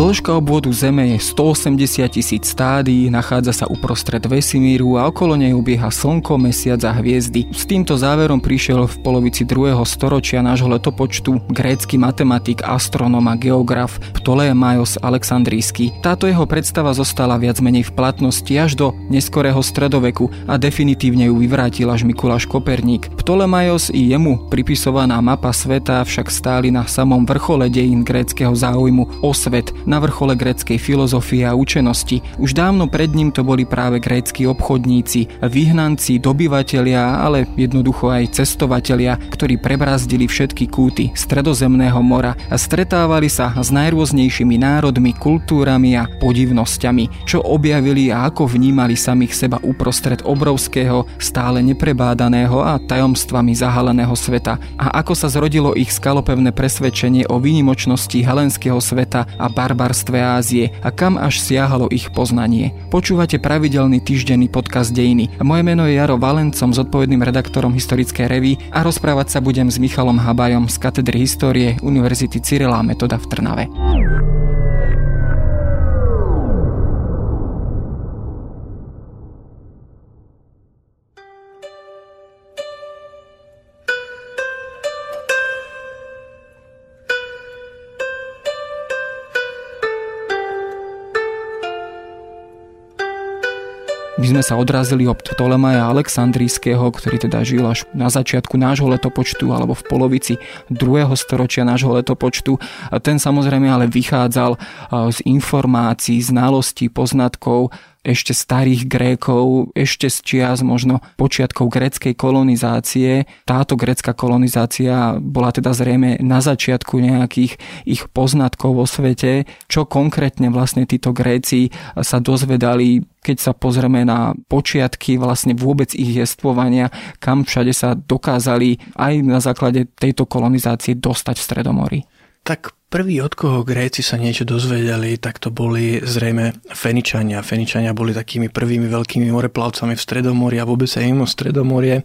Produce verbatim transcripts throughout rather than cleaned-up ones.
Dĺžka obvodu Zeme je stoosemdesiat tisíc stádií, nachádza sa uprostred vesmíru a okolo nej ubieha Slnko, Mesiac a hviezdy. S týmto záverom prišiel v polovici druhého storočia nášho letopočtu grécky matematik, astronom a geograf Ptolemaios Alexandrijský. Táto jeho predstava zostala viac menej v platnosti až do neskorého stredoveku a definitívne ju vyvrátil až Mikuláš Koperník. Ptolemaios i jemu pripisovaná mapa sveta však stáli na samom vrchole dejín gréckeho záujmu o svet, na vrchole gréckej filozofie a učenosti. Už dávno pred ním to boli práve grécki obchodníci, vyhnanci, dobyvatelia, ale jednoducho aj cestovatelia, ktorí prebrazdili všetky kúty Stredozemného mora a stretávali sa s najrôznejšími národmi, kultúrami a podivnosťami, čo objavili a ako vnímali samých seba uprostred obrovského, stále neprebádaného a tajomstvami zahaleného sveta a ako sa zrodilo ich skalopevné presvedčenie o výnimočnosti helenského sveta a barbarstve Ázie a kam až siahalo ich poznanie. Počúvate pravidelný týždenný podcast Dejiny. Moje meno je Jaro Valent, som zodpovedným redaktorom Historickej revue a rozprávať sa budem s Michalom Habajom z katedry histórie Univerzity Cyrila a Metoda v Trnave. My sme sa odrazili od Ptolemaja Alexandrijského, ktorý teda žil až na začiatku nášho letopočtu alebo v polovici druhého storočia nášho letopočtu. Ten samozrejme ale vychádzal z informácií, znalostí, poznatkov ešte starých Grékov, ešte z čias možno počiatkov gréckej kolonizácie. Táto grécka kolonizácia bola teda zrejme na začiatku nejakých ich poznatkov vo svete, čo konkrétne vlastne títo Gréci sa dozvedali, keď sa pozrieme na počiatky vlastne vôbec ich jestvovania, kam všade sa dokázali aj na základe tejto kolonizácie dostať v Stredomorí. Tak prvý, od koho Gréci sa niečo dozvedeli, tak to boli zrejme Feničania. Feničania boli takými prvými veľkými moreplavcami v Stredomorí a vôbec aj mimo Stredomorie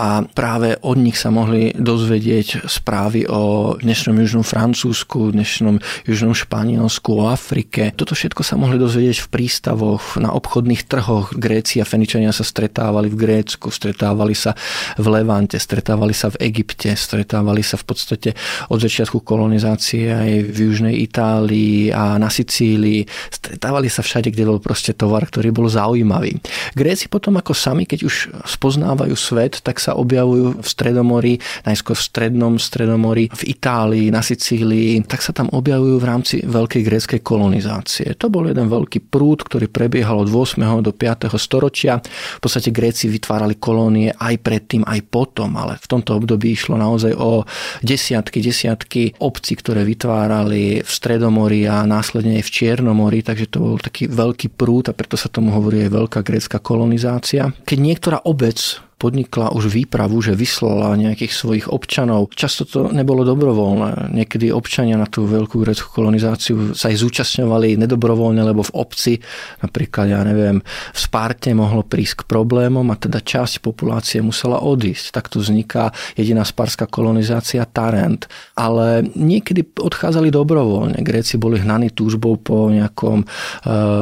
a práve od nich sa mohli dozvedieť správy o dnešnom južnom Francúzsku, dnešnom južnom Španielsku, o Afrike. Toto všetko sa mohli dozvedieť v prístavoch, na obchodných trhoch. Gréci a Feničania sa stretávali v Grécku, stretávali sa v Levante, stretávali sa v Egypte, stretávali sa v podstate od začiatku kolonizácie aj v južnej Itálii a na Sicílii. Stretávali sa všade, kde bol proste tovar, ktorý bol zaujímavý. Gréci potom ako sami, keď už spoznávajú svet, tak sa objavujú v Stredomorí, najskôr v strednom Stredomorí, v Itálii, na Sicílii, tak sa tam objavujú v rámci veľkej gréckej kolonizácie. To bol jeden veľký prúd, ktorý prebiehal od ôsmeho do piateho storočia. V podstate Gréci vytvárali kolónie aj predtým, aj potom, ale v tomto období išlo naozaj o desiatky, desiatky obcí, ktoré vytvárali vytvárali v Stredomorí a následne aj v Čiernomorí, takže to bol taký veľký prúd a preto sa tomu hovorí aj veľká grécka kolonizácia. Keď niektorá obec podnikla už výpravu, že vyslala nejakých svojich občanov. Často to nebolo dobrovoľné. Niekedy občania na tú veľkú grécku kolonizáciu sa aj zúčastňovali nedobrovoľne, lebo v obci, napríklad, ja neviem, v Sparte mohlo prísť k problémom a teda časť populácie musela odísť. Takto vzniká jediná sparská kolonizácia Tarent. Ale niekedy odchádzali dobrovoľne. Gréci boli hnaní túžbou po nejakom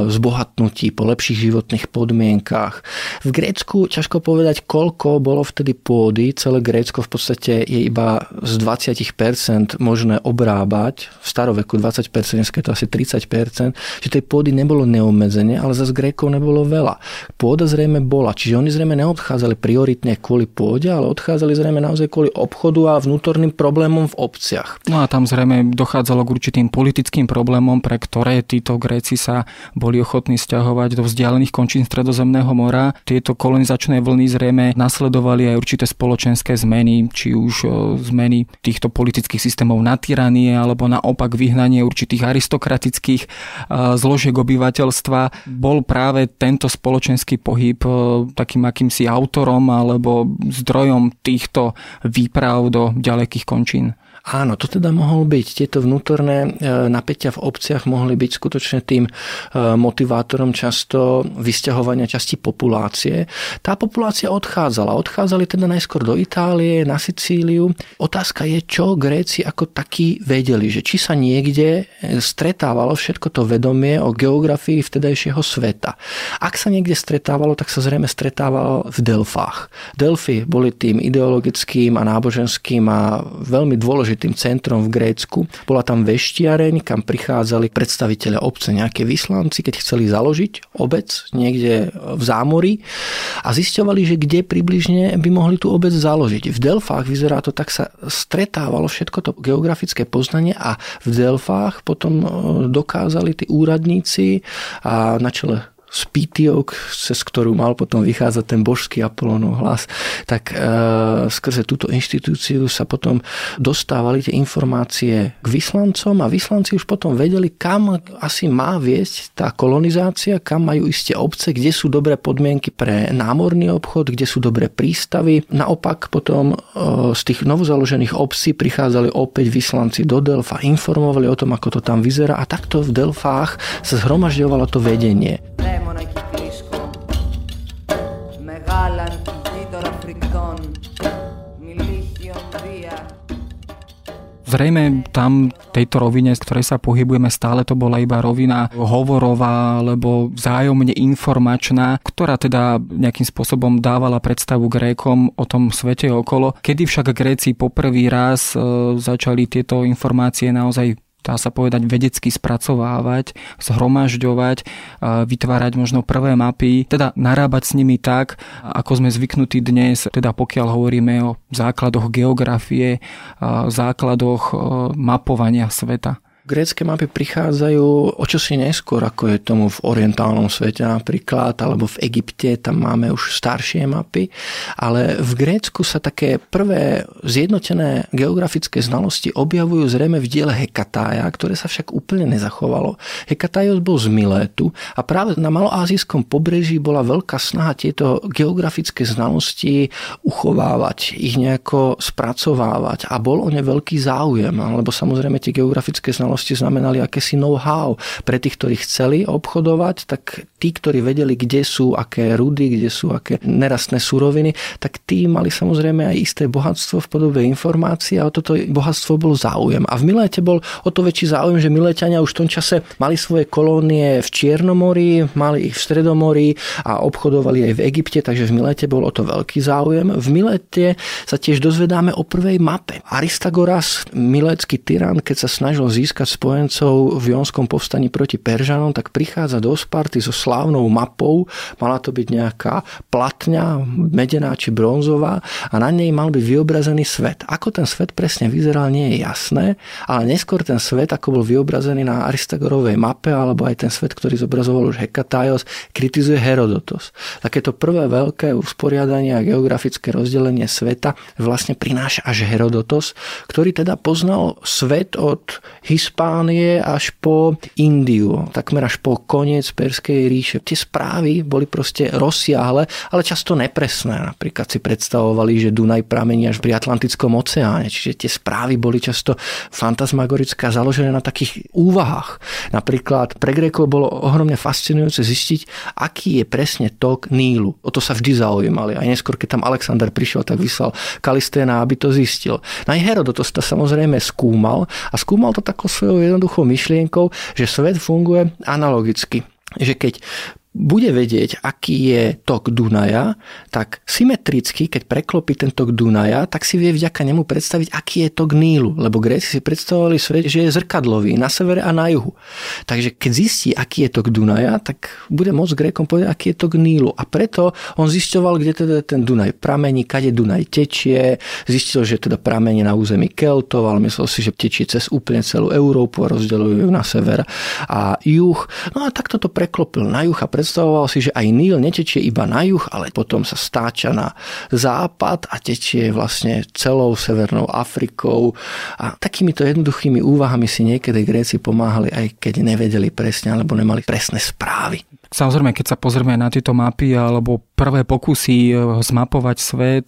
zbohatnutí, po lepších životných podmienkach. V Grécku ťažko povedať, koľko bolo vtedy pôdy, celé Grécko v podstate je iba z dvadsať percent možné obrábať, v staroveku dvadsať percent, dneska je to asi tridsať percent, že tej pôdy nebolo neobmedzenie, ale zase Grékov nebolo veľa. Pôda zrejme bola, čiže oni zrejme neodchádzali prioritne kvôli pôde, ale odchádzali zrejme naozaj kvôli obchodu a vnútorným problémom v obciach. No a tam zrejme dochádzalo k určitým politickým problémom, pre ktoré títo Gréci sa boli ochotní sťahovať do vzdialených končín Stredozemného mora. Tieto kolonizačné vlny zrejme nasledovali aj určité spoločenské zmeny, či už zmeny týchto politických systémov na tyranie, alebo naopak vyhnanie určitých aristokratických zložiek obyvateľstva. Bol práve tento spoločenský pohyb takým akýmsi autorom alebo zdrojom týchto výprav do ďalekých končín. Áno, to teda mohol byť. Tieto vnútorné napätia v obciach mohli byť skutočne tým motivátorom často vysťahovania časti populácie. Tá populácia odchádzala. Odchádzali teda najskôr do Itálie, na Sicíliu. Otázka je, čo Gréci ako takí vedeli, že či sa niekde stretávalo všetko to vedomie o geografii vtedajšieho sveta. Ak sa niekde stretávalo, tak sa zrejme stretávalo v Delfách. Delfy boli tým ideologickým a náboženským a veľmi dôležitým centrom v Grécku. Bola tam veštiareň, kam prichádzali predstavitelia obce, nejaké vyslanci, keď chceli založiť obec niekde v zámorí a zisťovali, že kde približne by mohli tú obec založiť. V Delfách vyzerá to tak, sa stretávalo všetko to geografické poznanie a v Delfách potom dokázali tí úradníci a na čele z Pítiok, cez ktorú mal potom vychádzať ten božský Apolónov hlas, tak e, skrze túto inštitúciu sa potom dostávali tie informácie k vyslancom a vyslanci už potom vedeli, kam asi má viesť tá kolonizácia, kam majú isté obce, kde sú dobré podmienky pre námorný obchod, kde sú dobré prístavy. Naopak potom e, z tých novozaložených obcí prichádzali opäť vyslanci do Delf a informovali o tom, ako to tam vyzerá a takto v Delfách sa zhromažďovalo to vedenie. Zrejme tam tejto rovine, z ktorej sa pohybujeme, stále to bola iba rovina hovorová alebo vzájomne informačná, ktorá teda nejakým spôsobom dávala predstavu Grékom o tom svete okolo. Kedy však Gréci poprvý raz e, začali tieto informácie naozaj, dá sa povedať, vedecky spracovávať, zhromažďovať, vytvárať možno prvé mapy, teda narábať s nimi tak, ako sme zvyknutí dnes, teda pokiaľ hovoríme o základoch geografie, základoch mapovania sveta. Grécké mapy prichádzajú o čosi neskôr, ako je tomu v orientálnom svete napríklad, alebo v Egypte, tam máme už staršie mapy, ale v Grécku sa také prvé zjednotené geografické znalosti objavujú zrejme v diele Hekataia, ktoré sa však úplne nezachovalo. Hekataios bol z Milétu a práve na maloázijskom pobreží bola veľká snaha tieto geografické znalosti uchovávať, ich nejako spracovávať a bol o ne veľký záujem, lebo samozrejme tie geografické znalosti znamenali akési know-how. Pre tých, ktorí chceli obchodovať, tak tí, ktorí vedeli, kde sú aké rudy, kde sú aké nerastné suroviny, tak tí mali samozrejme aj isté bohatstvo v podobe informácií a o toto bohatstvo bol záujem. A v Miléte bol o to väčší záujem, že Miléťania už v tom čase mali svoje kolónie v Čiernomorí, mali ich v Stredomorí a obchodovali aj v Egypte, takže v Miléte bol o to veľký záujem. V Miléte sa tiež dozvedáme o prvej mape. Aristagoras, milétsky tyran, keď sa snažil získať spojencov v Jónskom povstaní proti Peržanom, tak prichádza do Sparty so slávnou mapou. Mala to byť nejaká platňa, medená či bronzová a na nej mal byť vyobrazený svet. Ako ten svet presne vyzeral, nie je jasné, ale neskôr ten svet, ako bol vyobrazený na Aristagorovej mape, alebo aj ten svet, ktorý zobrazoval už Hekataios, kritizuje Herodotos. Takéto prvé veľké usporiadanie a geografické rozdelenie sveta vlastne prináša až Herodotos, ktorý teda poznal svet od Hispánie až po Indiu, takmer až po koniec Perskej ríše. Tie správy boli proste rozsiahle, ale často nepresné. Napríklad si predstavovali, že Dunaj pramení až pri Atlantickom oceáne, čiže tie správy boli často fantasmagorické a založené na takých úvahách. Napríklad pre Grékov bolo ohromne fascinujúce zistiť, aký je presne tok Nílu. O to sa vždy zaujímali. Aj neskôr, keď tam Alexander prišiel, tak vyslal Kalisténa, aby to zistil. Aj Herodotos to samozrejme skúmal a skúmal to tak svojou jednoduchou myšlienkou, že svet funguje analogicky. Že keď bude vedieť, aký je tok Dunaja, tak symetricky, keď preklopí ten tok Dunaja, tak si vie vďaka nemu predstaviť, aký je tok Nílu. Lebo Gréci si predstavovali svet, že je zrkadlový na severe a na juhu. Takže keď zistí, aký je tok Dunaja, tak bude môcť Grékom povedať, aký je tok Nílu. A preto on zisťoval, kde teda ten Dunaj pramení, kade Dunaj tečie. Zistil, že teda pramení na území Keltov, ale myslel si, že tečie cez úplne celú Európu a rozdeľujú na sever a juh. No a takto to preklopil na juh a pred Predstavoval si, že aj Níl netečie iba na juh, ale potom sa stáča na západ a tečie vlastne celou Severnou Afrikou. A takýmito jednoduchými úvahami si niekedy Gréci pomáhali, aj keď nevedeli presne alebo nemali presné správy. Samozrejme, keď sa pozrieme na tieto mapy alebo prvé pokusy zmapovať svet,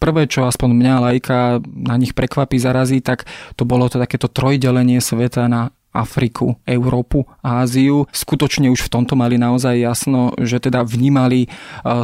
prvé, čo aspoň mňa laika na nich prekvapí, zarazí, tak to bolo to takéto trojdelenie sveta na Afriku, Európu, Áziu. Skutočne už v tomto mali naozaj jasno, že teda vnímali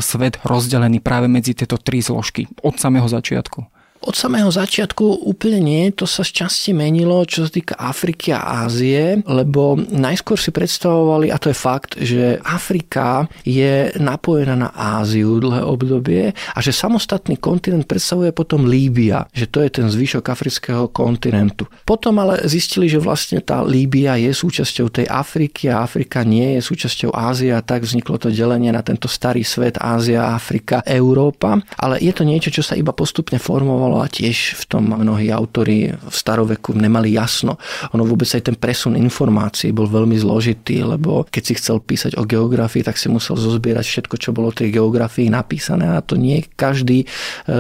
svet rozdelený práve medzi tieto tri zložky od samého začiatku. Od samého začiatku úplne nie, to sa šťastie menilo, čo sa týka Afriky a Ázie, lebo najskôr si predstavovali, a to je fakt, že Afrika je napojená na Áziu dlhé obdobie a že samostatný kontinent predstavuje potom Líbia, že to je ten zvyšok afrického kontinentu. Potom ale zistili, že vlastne tá Líbia je súčasťou tej Afriky a Afrika nie je súčasťou Ázie, a tak vzniklo to delenie na tento starý svet Ázia, Afrika, Európa, ale je to niečo, čo sa iba postupne formovalo a tiež v tom mnohí autori v staroveku nemali jasno. Ono vôbec aj ten presun informácií bol veľmi zložitý, lebo keď si chcel písať o geografii, tak si musel zozbierať všetko, čo bolo v tej geografii napísané, a to nie každý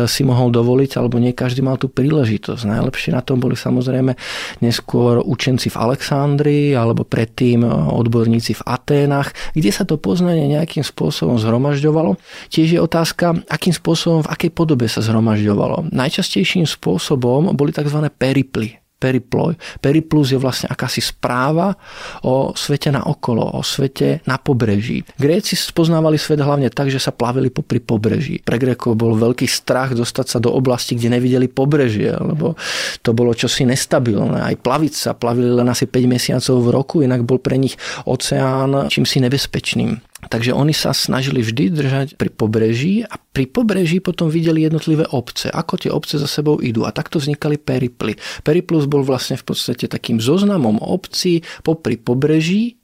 si mohol dovoliť, alebo nie každý mal tú príležitosť. Najlepšie na tom boli samozrejme neskôr učenci v Alexandrii alebo predtým odborníci v Aténach, kde sa to poznanie nejakým spôsobom zhromažďovalo. Tiež je otázka, akým spôsobom, v akej podobe sa zhromažďovalo. Najčastejším spôsobom boli tzv. periply. Periploj. Periplus je vlastne akási správa o svete na okolo, o svete na pobreží. Gréci spoznávali svet hlavne tak, že sa plavili popri pobreží. Pre Grékov bol veľký strach dostať sa do oblasti, kde nevideli pobrežie, lebo to bolo čosi nestabilné. Aj plaviť sa plavili len asi päť mesiacov v roku, inak bol pre nich oceán čímsi nebezpečným. Takže oni sa snažili vždy držať pri pobreží a pri pobreží potom videli jednotlivé obce, ako tie obce za sebou idú, a takto vznikali periply. Periplus bol vlastne v podstate takým zoznamom obcí popri pobreží.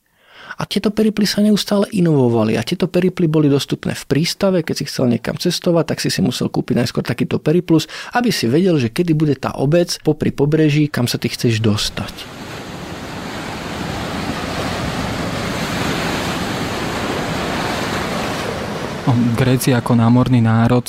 A tieto periply sa neustále inovovali. A tieto periply boli dostupné v prístave, keď si chcel niekam cestovať, tak si si musel kúpiť najskôr takýto periplus, aby si vedel, že kedy bude tá obec popri pobreží, kam sa ty chceš dostať. Gréci ako námorný národ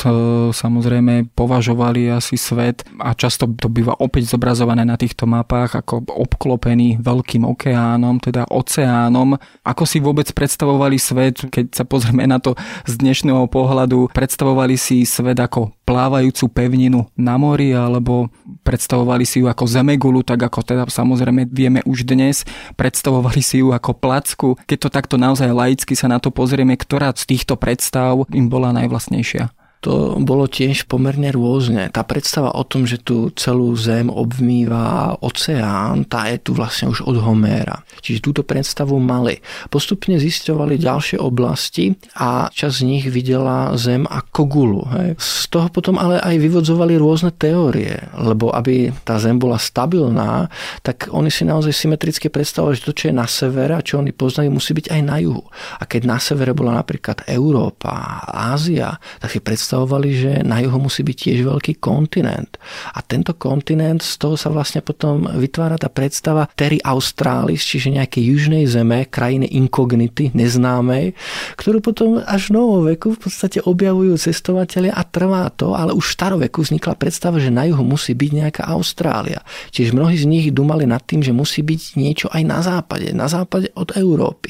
samozrejme považovali asi svet, a často to býva opäť zobrazované na týchto mapách, ako obklopený veľkým okeánom, teda oceánom. Ako si vôbec predstavovali svet, keď sa pozrieme na to z dnešného pohľadu, predstavovali si svet ako plávajúcu pevninu na mori, alebo predstavovali si ju ako zemegulu, tak ako teda samozrejme vieme už dnes, predstavovali si ju ako placku. Keď to takto naozaj laicky sa na to pozrieme, ktorá z týchto predstav im bola najvlastnejšia? To bolo tiež pomerne rôzne. Tá predstava o tom, že tu celú zem obmýva oceán, tá je tu vlastne už od Homéra. Čiže túto predstavu mali. Postupne zisťovali ďalšie oblasti a časť z nich videla zem ako gulu. Hej. Z toho potom ale aj vyvodzovali rôzne teórie, lebo aby tá zem bola stabilná, tak oni si naozaj symetricky predstavovali, že to, čo je na severe a čo oni poznajú, musí byť aj na juhu. A keď na severe bola napríklad Európa, Ázia, tak si predstavovali predstavovali, že na juhu musí byť tiež veľký kontinent. A tento kontinent, z toho sa vlastne potom vytvára tá predstava Terry Australis, čiže nejaké južnej zeme, krajiny inkognity, neznámej, ktorú potom až v novoveku v podstate objavujú cestovatelia a trvá to, ale už v staroveku vznikla predstava, že na juhu musí byť nejaká Austrália. Čiže mnohí z nich dumali nad tým, že musí byť niečo aj na západe, na západe od Európy.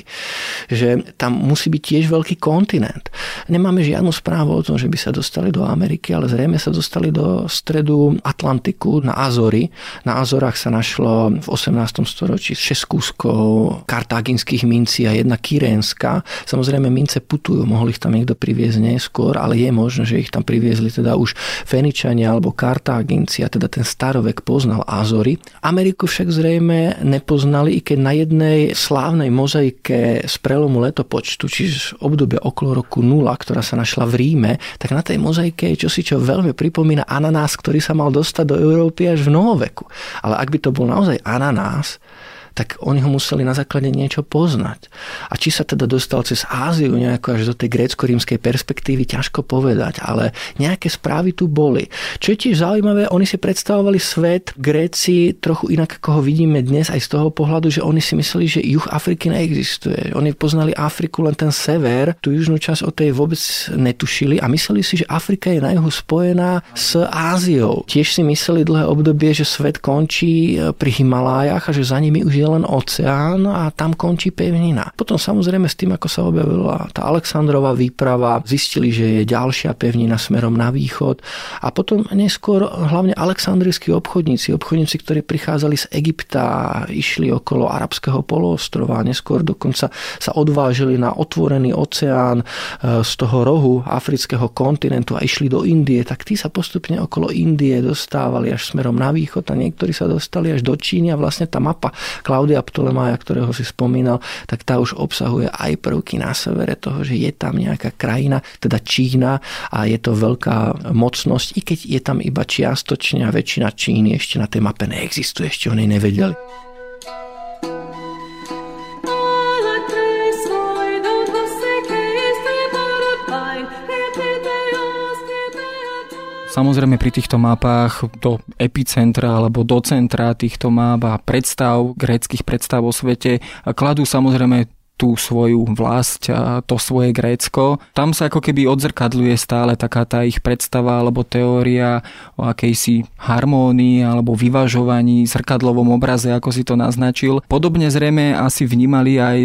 Že tam musí byť tiež veľký kontinent. Nemáme žiadnu správu o tom, že by sa sa dostali do Ameriky, ale zrejme sa dostali do stredu Atlantiku, na Azory. Na Azorách sa našlo v osemnástom storočí šesť kúskov kartáginských mincí a jedna kyrénska. Samozrejme mince putujú, mohli ich tam niekto priviezť neskôr, ale je možné, že ich tam priviezli teda už Feničania alebo Kartáginci, a teda ten starovek poznal Azory. Ameriku však zrejme nepoznali, i keď na jednej slávnej mozaike z prelomu letopočtu, čiže obdobia okolo roku nula, ktorá sa našla v Ríme, tak na tej mozaike je čosi, čo veľmi pripomína ananás, ktorý sa mal dostať do Európy až v novoveku. Ale ak by to bol naozaj ananás, tak oni ho museli na základe niečo poznať. A či sa teda dostal cez Áziu nejako až do tej grécko-rímskej perspektívy, ťažko povedať, ale nejaké správy tu boli. Čo je tiež zaujímavé, oni si predstavovali svet Gréci trochu inak, ako ho vidíme dnes, aj z toho pohľadu, že oni si mysleli, že juh Afriky neexistuje. Oni poznali Afriku len ten sever, tú južnú časť o tej vôbec netušili a mysleli si, že Afrika je na juhu spojená s Áziou. Tiež si mysleli dlhé obdobie, že svet končí pri Himalájach a že za nimi už je len oceán a tam končí pevnina. Potom samozrejme s tým, ako sa objavila tá Alexandrova výprava, zistili, že je ďalšia pevnina smerom na východ a potom neskôr hlavne alexandrijskí obchodníci, obchodníci, ktorí prichádzali z Egypta, išli okolo arabského poloostrova, neskôr dokonca sa odvážili na otvorený oceán z toho rohu afrického kontinentu a išli do Indie, tak tí sa postupne okolo Indie dostávali až smerom na východ a niektorí sa dostali až do Číny a vlastne tá mapa Klaudia Ptolemaia, ktorého si spomínal, tak tá už obsahuje aj prvky na severe toho, že je tam nejaká krajina, teda Čína a je to veľká mocnosť, i keď je tam iba čiastočne a väčšina Číny ešte na tej mape neexistuje, ešte o nej nevedeli. Samozrejme pri týchto mapách do epicentra alebo do centra týchto map a predstav, gréckych predstav o svete kladú samozrejme tú svoju vlast a to svoje Grécko. Tam sa ako keby odzrkadľuje stále taká tá ich predstava alebo teória o akejsi harmónii alebo vyvažovaní zrkadlovom obraze, ako si to naznačil. Podobne zrejme asi vnímali aj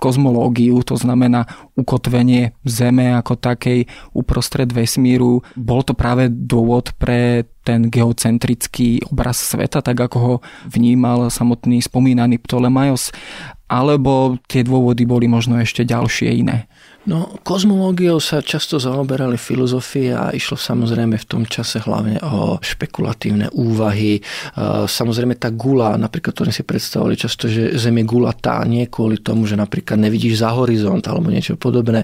kozmológiu, to znamená ukotvenie Zeme ako takej uprostred vesmíru. Bol to práve dôvod pre ten geocentrický obraz sveta, tak ako ho vnímal samotný spomínaný Ptolemaios, alebo tie dôvody boli možno ešte ďalšie iné? No, kozmológiou sa často zaoberali filozofie a išlo samozrejme v tom čase hlavne o špekulatívne úvahy. Samozrejme tá gula, napríklad ktorým si predstavovali často, že Zem je gulatá, nie kvôli tomu, že napríklad nevidíš za horizont alebo niečo podobné,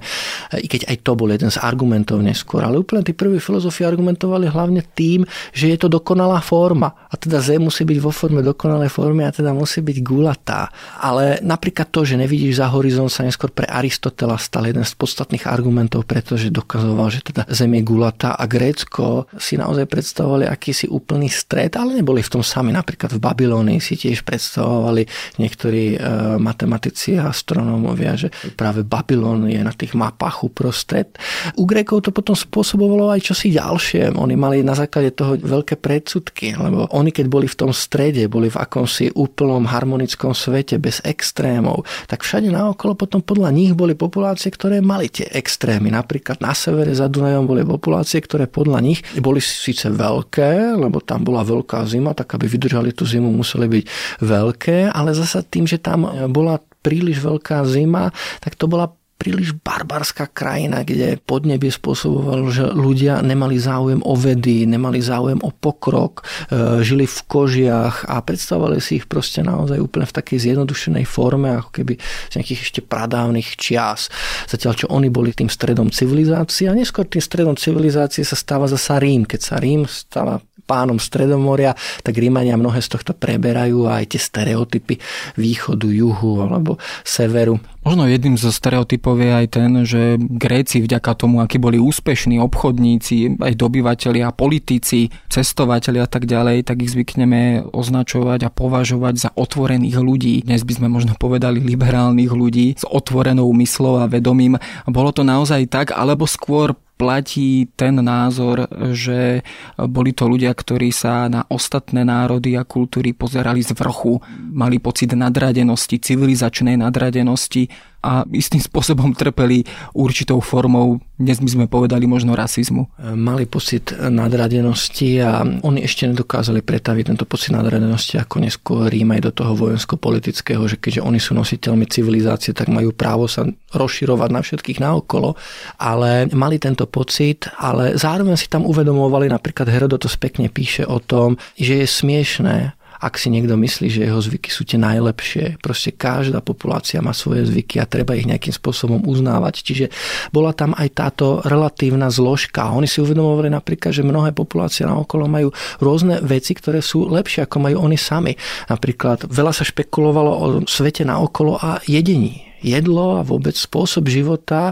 i keď aj to bol jeden z argumentov neskôr. Ale úplne tí prví filozofi argumentovali hlavne tým, že je to dokonalá forma. A teda Zem musí byť vo forme dokonalej formy a teda musí byť gulatá. Ale napríklad to, že nevidíš za horizont, sa neskôr pre Aristotela stal jeden z podstatných argumentov, pretože dokazoval, že teda Zem je gulatá a Grécko si naozaj predstavovali akýsi úplný stred, ale neboli v tom sami. Napríklad v Babylónii si tiež predstavovali niektorí matematici a astronómovia, že práve Babylón je na tých mapách uprostred. U Grékov to potom spôsobovalo aj čosi ďalšie. Oni mali na základe toho veľké predsudky, lebo oni keď boli v tom strede, boli v akomsi úplnom harmonickom svete bez extrémov, tak všade naokolo potom podľa nich boli populácie, ktoré mali tie extrémy. Napríklad na severe za Dunajom boli populácie, ktoré podľa nich boli síce veľké, lebo tam bola veľká zima, tak aby vydržali tú zimu, museli byť veľké, ale zasa tým, že tam bola príliš veľká zima, tak to bola príliš barbarská krajina, kde podnebie spôsobovalo, že ľudia nemali záujem o vedy, nemali záujem o pokrok, žili v kožiach a predstavovali si ich proste naozaj úplne v takej zjednodušenej forme, ako keby z nejakých ešte pradávnych čias. Zatiaľ, čo oni boli tým stredom civilizácie a neskôr tým stredom civilizácie sa stáva zasa Rím. Keď sa Rím stáva pánom Stredomoria, tak Rímania mnohé z tohto preberajú a aj tie stereotypy východu, juhu alebo severu. Možno jedným zo stereotypov je aj ten, že Gréci vďaka tomu, akí boli úspešní obchodníci, aj dobyvatelia, politici, cestovatelia a tak ďalej, tak ich zvykneme označovať a považovať za otvorených ľudí. Dnes by sme možno povedali liberálnych ľudí s otvorenou myslou a vedomím. Bolo to naozaj tak, alebo skôr platí ten názor, že boli to ľudia, ktorí sa na ostatné národy a kultúry pozerali z vrchu, mali pocit nadradenosti, civilizačnej nadradenosti a istým spôsobom trpeli určitou formou, dnes by sme povedali možno rasizmu. Mali pocit nadradenosti a oni ešte nedokázali pretaviť tento pocit nadradenosti ako neskôr Rím aj do toho vojensko-politického, že keďže oni sú nositeľmi civilizácie, tak majú právo sa rozširovať na všetkých naokolo, ale mali tento pocit, ale zároveň si tam uvedomovali, napríklad Herodotos pekne píše o tom, že je smiešné, ak si niekto myslí, že jeho zvyky sú tie najlepšie. Proste každá populácia má svoje zvyky a treba ich nejakým spôsobom uznávať. Čiže bola tam aj táto relatívna zložka. Oni si uvedomovali napríklad, že mnohé populácie naokolo majú rôzne veci, ktoré sú lepšie, ako majú oni sami. Napríklad veľa sa špekulovalo o svete naokolo a jedení. Jedlo a vôbec spôsob života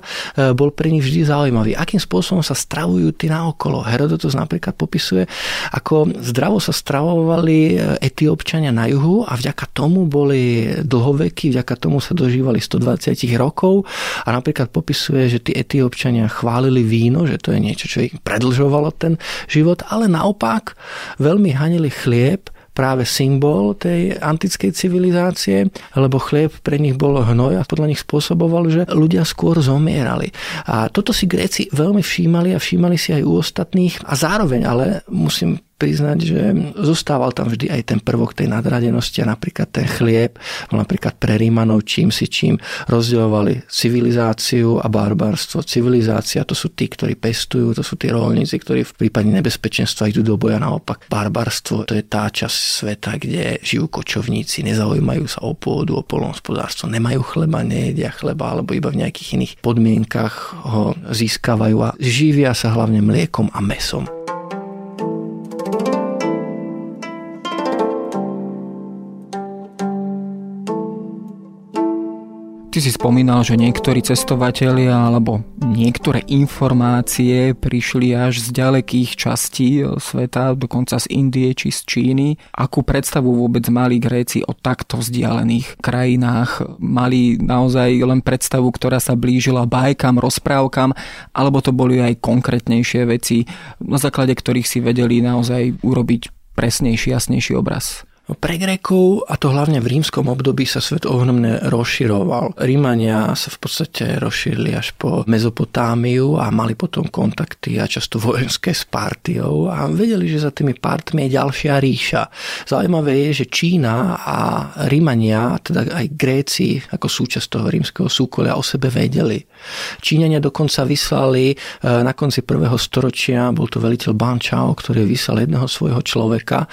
bol pre nich vždy zaujímavý. Akým spôsobom sa stravujú tí naokolo? Herodotos napríklad popisuje, ako zdravo sa stravovali Etiópčania na juhu a vďaka tomu boli dlhoveky, vďaka tomu sa dožívali stodvadsať rokov a napríklad popisuje, že tí Etiópčania chválili víno, že to je niečo, čo ich predlžovalo ten život, ale naopak veľmi hanili chlieb, práve symbol tej antickej civilizácie, lebo chlieb pre nich bol hnoj a podľa nich spôsoboval, že ľudia skôr zomierali. A toto si Gréci veľmi všímali a všímali si aj u ostatných a zároveň ale musím priznať, že zostával tam vždy aj ten prvok tej nadradenosti a napríklad ten chlieb, napríklad pre Rímanov čím si čím rozdeľovali civilizáciu a barbarstvo. Civilizácia to sú tí, ktorí pestujú, to sú tí roľníci, ktorí v prípade nebezpečenstva idú do boja, naopak barbarstvo to je tá časť sveta, kde žijú kočovníci, nezaujímajú sa o pôdu, o poľnohospodárstvo, nemajú chleba, nejedia chleba alebo iba v nejakých iných podmienkach ho získavajú a živia sa hlavne mliekom a mäsom. Ty si spomínal, že niektorí cestovatelia alebo niektoré informácie prišli až z ďalekých častí sveta, dokonca z Indie či z Číny. Akú predstavu vôbec mali Gréci o takto vzdialených krajinách? Mali naozaj len predstavu, ktorá sa blížila bajkám, rozprávkam, alebo to boli aj konkrétnejšie veci, na základe ktorých si vedeli naozaj urobiť presnejší, jasnejší obraz? Pre Grékov, a to hlavne v rímskom období, sa svet ohromne rozširoval. Rímania sa v podstate rozšírili až po Mezopotámiu a mali potom kontakty a často vojenské s Partiou a vedeli, že za tými Partmi je ďalšia ríša. Zaujímavé je, že Čína a Rímania, teda aj Gréci ako súčasť toho rímskeho súkolia o sebe vedeli. Číňania dokonca vyslali na konci prvého storočia, bol to veliteľ Ban Chao, ktorý vyslal jedného svojho človeka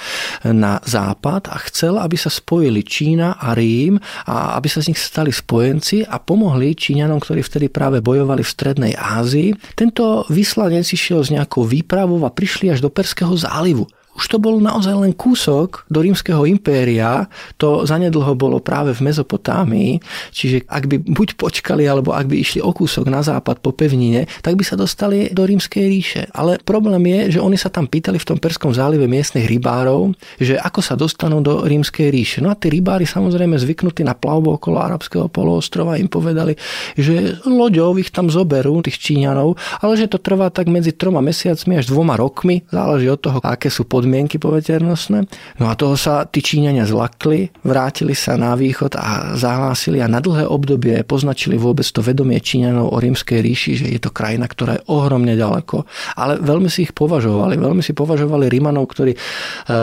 na západ a chcel, aby sa spojili Čína a Rím a aby sa z nich stali spojenci a pomohli Číňanom, ktorí vtedy práve bojovali v Strednej Ázii. Tento vyslanec išiel s nejakou výpravou a prišli až do Perského zálivu. Už to bol naozaj len kúsok do Rímskeho impéria, to zanedlho bolo práve v Mezopotámii, čiže ak by buď počkali, alebo ak by išli o kúsok na západ po pevnine, tak by sa dostali do Rímskej ríše. Ale problém je, že oni sa tam pýtali v tom Perskom zálive miestnych rybárov, že ako sa dostanú do Rímskej ríše. No a tí rybári samozrejme zvyknutí na plavbu okolo Arabského poloostrova im povedali, že loďou ich tam zoberú, tých Číňanov, ale že to trvá tak medzi troma mesiacmi až dvoma rokmi, záleží od toho, aké sú pod mienky poveternostné. No a toho sa tí Číňania zlakli, vrátili sa na východ a zahlásili a na dlhé obdobie poznačili vôbec to vedomie Číňanov o Rímskej ríši, že je to krajina, ktorá je ohromne ďaleko. Ale veľmi si ich považovali. Veľmi si považovali Rímanov, ktorí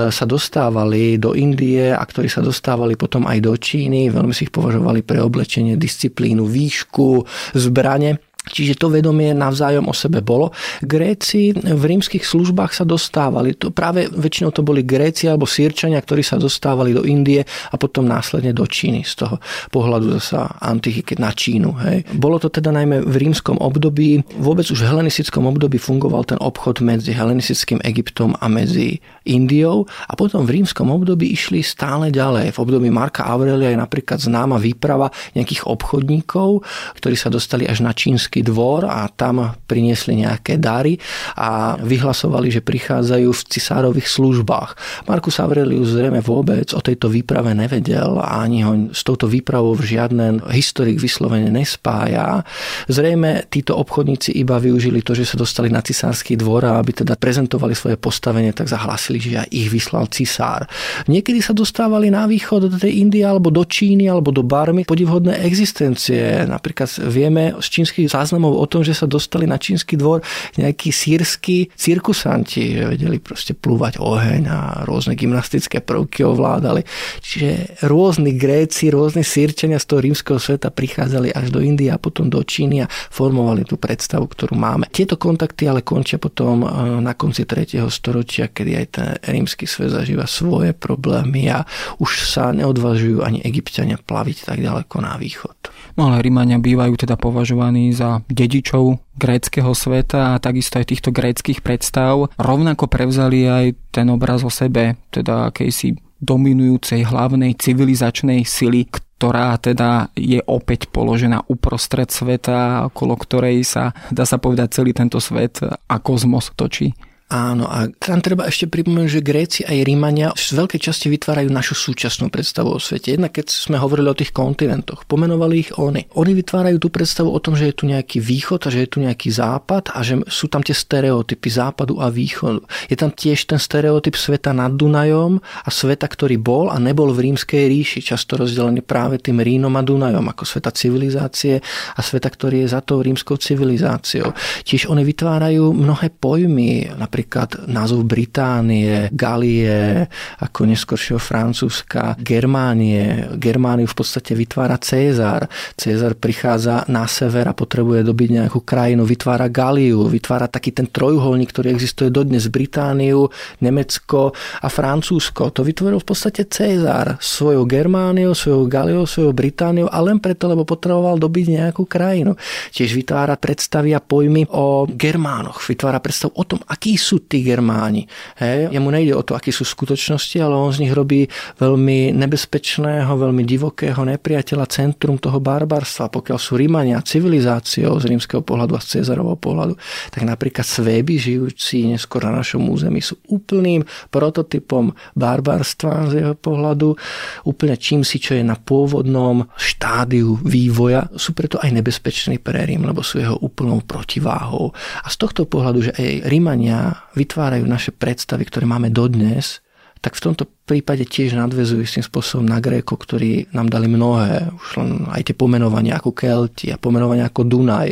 sa dostávali do Indie a ktorí sa dostávali potom aj do Číny. Veľmi si ich považovali pre oblečenie, disciplínu, výšku, zbrane. Čiže to vedomie navzájom o sebe bolo. Gréci v rímskych službách sa dostávali. To práve väčšinou to boli Gréci alebo Sýrčania, ktorí sa dostávali do Indie a potom následne do Číny. Z toho pohľadu zasa antiky na Čínu. Hej. Bolo to teda najmä v rímskom období. Vôbec už v helenistickom období fungoval ten obchod medzi helenistickým Egyptom a medzi Indiou. A potom v rímskom období išli stále ďalej. V období Marca Aurelia je napríklad známa výprava nejakých obchodníkov, ktorí sa dostali až na čínsky dvor a tam priniesli nejaké dary a vyhlasovali, že prichádzajú v cisárových službách. Marcus Aurelius zrejme vôbec o tejto výprave nevedel a ani ho s touto výpravou žiaden historik vyslovene nespája. Zrejme títo obchodníci iba využili to, že sa dostali na cisársky dvor a aby teda prezentovali svoje postavenie, tak zahlasili, že aj ich vyslal cisár. Niekedy sa dostávali na východ do tej Indie alebo do Číny alebo do Barmy podivhodné existencie. Napríklad vieme z čínskych záznamov o tom, že sa dostali na čínsky dvor nejakí sýrski cirkusanti, že vedeli proste plúvať oheň a rôzne gymnastické prvky ovládali. Čiže rôzni Gréci, rôzni Sýrčania z toho rímskeho sveta prichádzali až do Indie a potom do Číny a formovali tú predstavu, ktorú máme. Tieto kontakty ale končia potom na konci tretieho storočia, kedy aj ten rímsky svet zažíva svoje problémy a už sa neodvážujú ani Egypťania plaviť tak ďaleko na východ. No ale Rímania bývajú teda považovaní za a dedičov gréckeho sveta a takisto aj týchto gréckych predstav rovnako prevzali aj ten obraz o sebe, teda akejsi dominujúcej hlavnej civilizačnej sily, ktorá teda je opäť položená uprostred sveta, okolo ktorej sa, dá sa povedať, celý tento svet a kozmos točí. Áno, a tam treba ešte pripomenúť, že Gréci aj Rímania z veľkej časti vytvárajú našu súčasnú predstavu o svete. Jednak keď sme hovorili o tých kontinentoch, pomenovali ich oni. Oni vytvárajú tú predstavu o tom, že je tu nejaký východ a že je tu nejaký západ a že sú tam tie stereotypy západu a východu. Je tam tiež ten stereotyp sveta nad Dunajom a sveta, ktorý bol a nebol v Rímskej ríši, často rozdelený práve tým Rínom a Dunajom ako sveta civilizácie a sveta, ktorý je za tou rímskou civilizáciou. Tiež oni vytvárajú mnohé pojmy, napríklad názov Británie, Galie, ako neskoršieho Francúzska, Germánie. Germániu v podstate vytvára Cézar. Cézar prichádza na sever a potrebuje dobiť nejakú krajinu, vytvára Galiu, vytvára taký ten trojuholník, ktorý existuje dodnes, Britániu, Nemecko a Francúzsko. To vytvoril v podstate Cézar svojou Germániou, svojou Galiou, svojou Britániou a len preto, lebo potreboval dobiť nejakú krajinu. Tiež vytvára predstavy a pojmy o Germánoch. Vytvára predstav o tom, akí sú tí Germáni. Hej. Jemu nejde o to, akí sú skutočnosti, ale on z nich robí veľmi nebezpečného, veľmi divokého nepriateľa, centrum toho barbarstva. Pokiaľ sú Rímania civilizáciou z rímskeho pohľadu a z Cezarovho pohľadu, tak napríklad Svéby, žijúci neskôr na našom území, sú úplným prototypom barbarstva z jeho pohľadu, úplne čímsi, čo je na pôvodnom štádiu vývoja. Sú preto aj nebezpeční pre Rím, lebo sú jeho úplnou protiváhou. A z tohto pohľadu, že aj Rímania vytvárajú naše predstavy, ktoré máme dodnes, tak v tomto prípade tiež nadvezujú istým spôsobom na Grékov, ktorí nám dali mnohé, už len aj tie pomenovania ako Kelti a pomenovania ako Dunaj.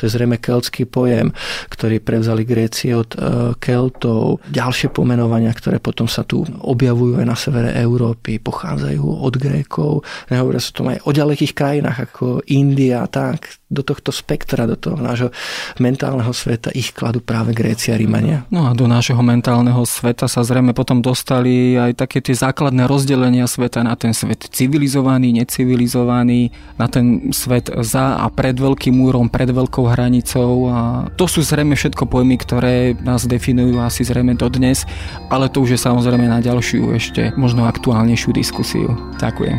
To je zrejme keltský pojem, ktorý prevzali Gréci od Keltov. Ďalšie pomenovania, ktoré potom sa tu objavujú aj na severe Európy, pochádzajú od Grékov. Nehovoria sa o tom aj o ďalekých krajinách ako India, tak do tohto spektra, do toho nášho mentálneho sveta ich kladú práve Gréci a Rímania. No a do nášho mentálneho sveta sa zrejme potom dostali aj také tie základné rozdelenia sveta na ten svet civilizovaný, necivilizovaný, na ten svet za a pred veľkým múrom, pred veľkou hranicou. A to sú zrejme všetko pojmy, ktoré nás definujú asi zrejme dodnes, ale to už je samozrejme na ďalšiu, ešte možno aktuálnejšiu diskusiu. Ďakujem.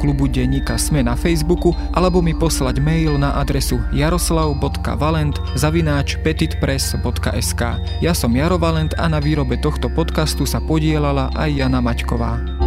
klubu denníka SME na Facebooku alebo mi poslať mail na adresu jaroslav bodka valent zavináč petitpress bodka es ká. Ja som Jaro Valent a na výrobe tohto podcastu sa podieľala aj Jana Maťková.